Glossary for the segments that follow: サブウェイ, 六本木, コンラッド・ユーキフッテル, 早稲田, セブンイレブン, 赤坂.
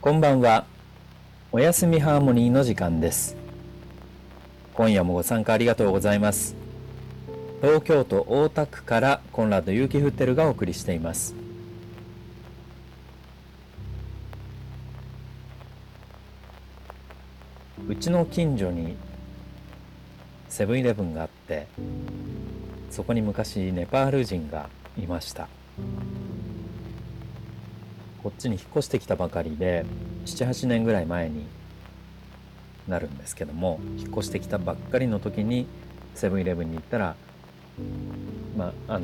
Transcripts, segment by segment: こんばんは。おやすみハーモニーの時間です。今夜もご参加ありがとうございます。東京都大田区からコンラッド・ユーキフッテルがお送りしています。うちの近所にセブンイレブンがあって、そこに昔ネパール人がいました。こっちに引っ越してきたばかりで 7,8 年ぐらい前になるんですけども、引っ越してきたばっかりの時にセブンイレブンに行ったら、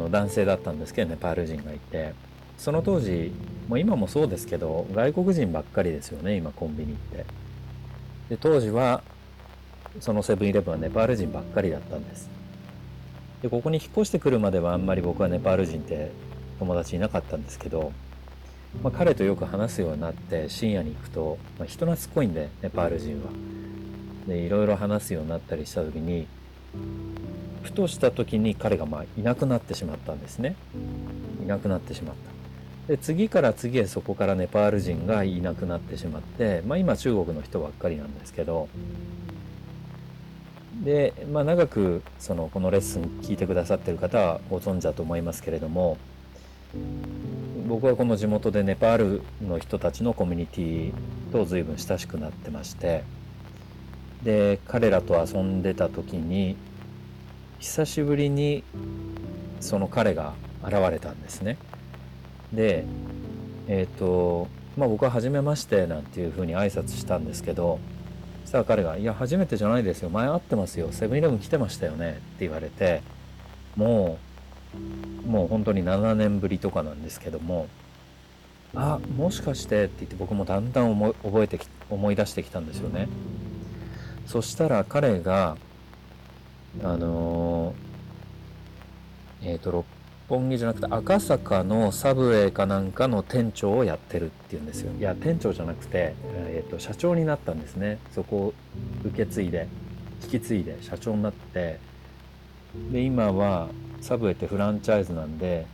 男性だったんですけどネパール人がいて、その当時もう今もそうですけど外国人ばっかりですよね、今コンビニって。で当時はそのセブンイレブンはネパール人ばっかりだったんです。でここに引っ越してくるまではあんまり僕はネパール人って友達いなかったんですけど、彼とよく話すようになって、深夜に行くと、人懐っこいんでネパール人はでいろいろ話すようになったりした時に、ふとした時に彼がいなくなってしまったんですね。いなくなってしまった。で次から次へそこからネパール人がいなくなってしまって、今中国の人ばっかりなんですけど、で、長くこのレッスン聞いてくださってる方はご存知だと思いますけれども、僕はこの地元でネパールの人たちのコミュニティと随分親しくなってまして、で彼らと遊んでた時に久しぶりにその彼が現れたんですね。で僕は初めましてなんていうふうに挨拶したんですけど、そしたら彼がいや初めてじゃないですよ、前会ってますよ、セブンイレブン来てましたよねって言われて、もう本当に7年ぶりとかなんですけども、あもしかしてって言って、僕もだんだん思い出してきたんですよね。そしたら彼が六本木じゃなくて赤坂のサブウェイかなんかの店長をやってるっていうんですよ。いや店長じゃなくて、社長になったんですね。そこを引き継いで社長になって、で今はサブウェイってフランチャイズなんで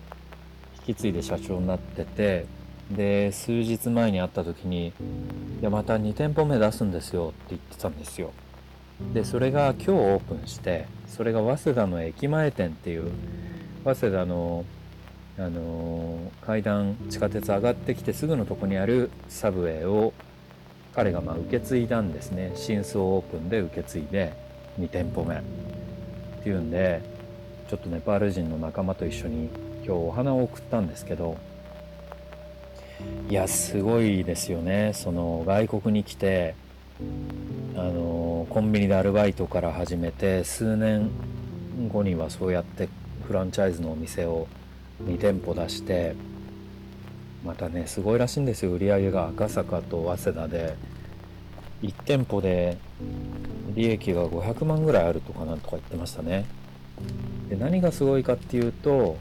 引き継いで社長になってて、で数日前に会った時に「いやまた2店舗目出すんですよ」って言ってたんですよ。でそれが今日オープンして、それが早稲田の駅前店っていう、早稲田の、階段地下鉄上がってきてすぐのとこにあるサブウェイを彼が受け継いだんですね。新装オープンで受け継いで2店舗目っていうんで、ちょっとネパール人の仲間と一緒に今日お花を贈ったんですけど、いやすごいですよね。その外国に来てコンビニでアルバイトから始めて、数年後にはそうやってフランチャイズのお店を2店舗出して、またねすごいらしいんですよ。売り上げが赤坂と早稲田で1店舗で利益が500万ぐらいあるとかなんとか言ってましたね。で何がすごいかっていうと、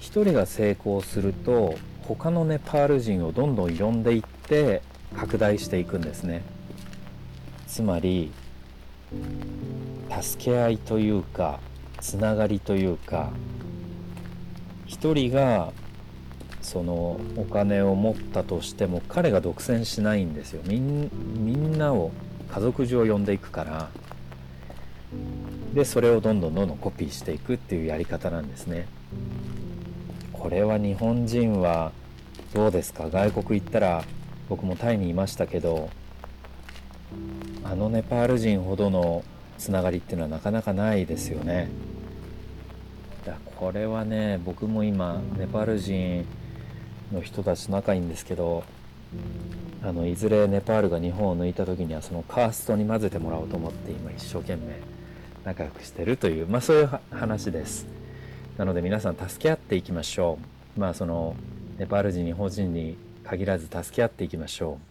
一人が成功すると他のネパール人をどんどん呼んでいって拡大していくんですね。つまり助け合いというかつながりというか、一人がそのお金を持ったとしても彼が独占しないんですよ。みんなを家族中を呼んでいくから、でそれをどんどんコピーしていくっていうやり方なんですね。これは日本人はどうですか？外国行ったら、僕もタイにいましたけど、あのネパール人ほどのつながりっていうのはなかなかないですよね。これはね、僕も今ネパール人の人たちと仲いいんですけど、いずれネパールが日本を抜いた時にはそのカーストに混ぜてもらおうと思って今一生懸命仲良くしてるという、そういう話です。なので皆さん助け合っていきましょう。そのネパール人日本人に限らず助け合っていきましょう。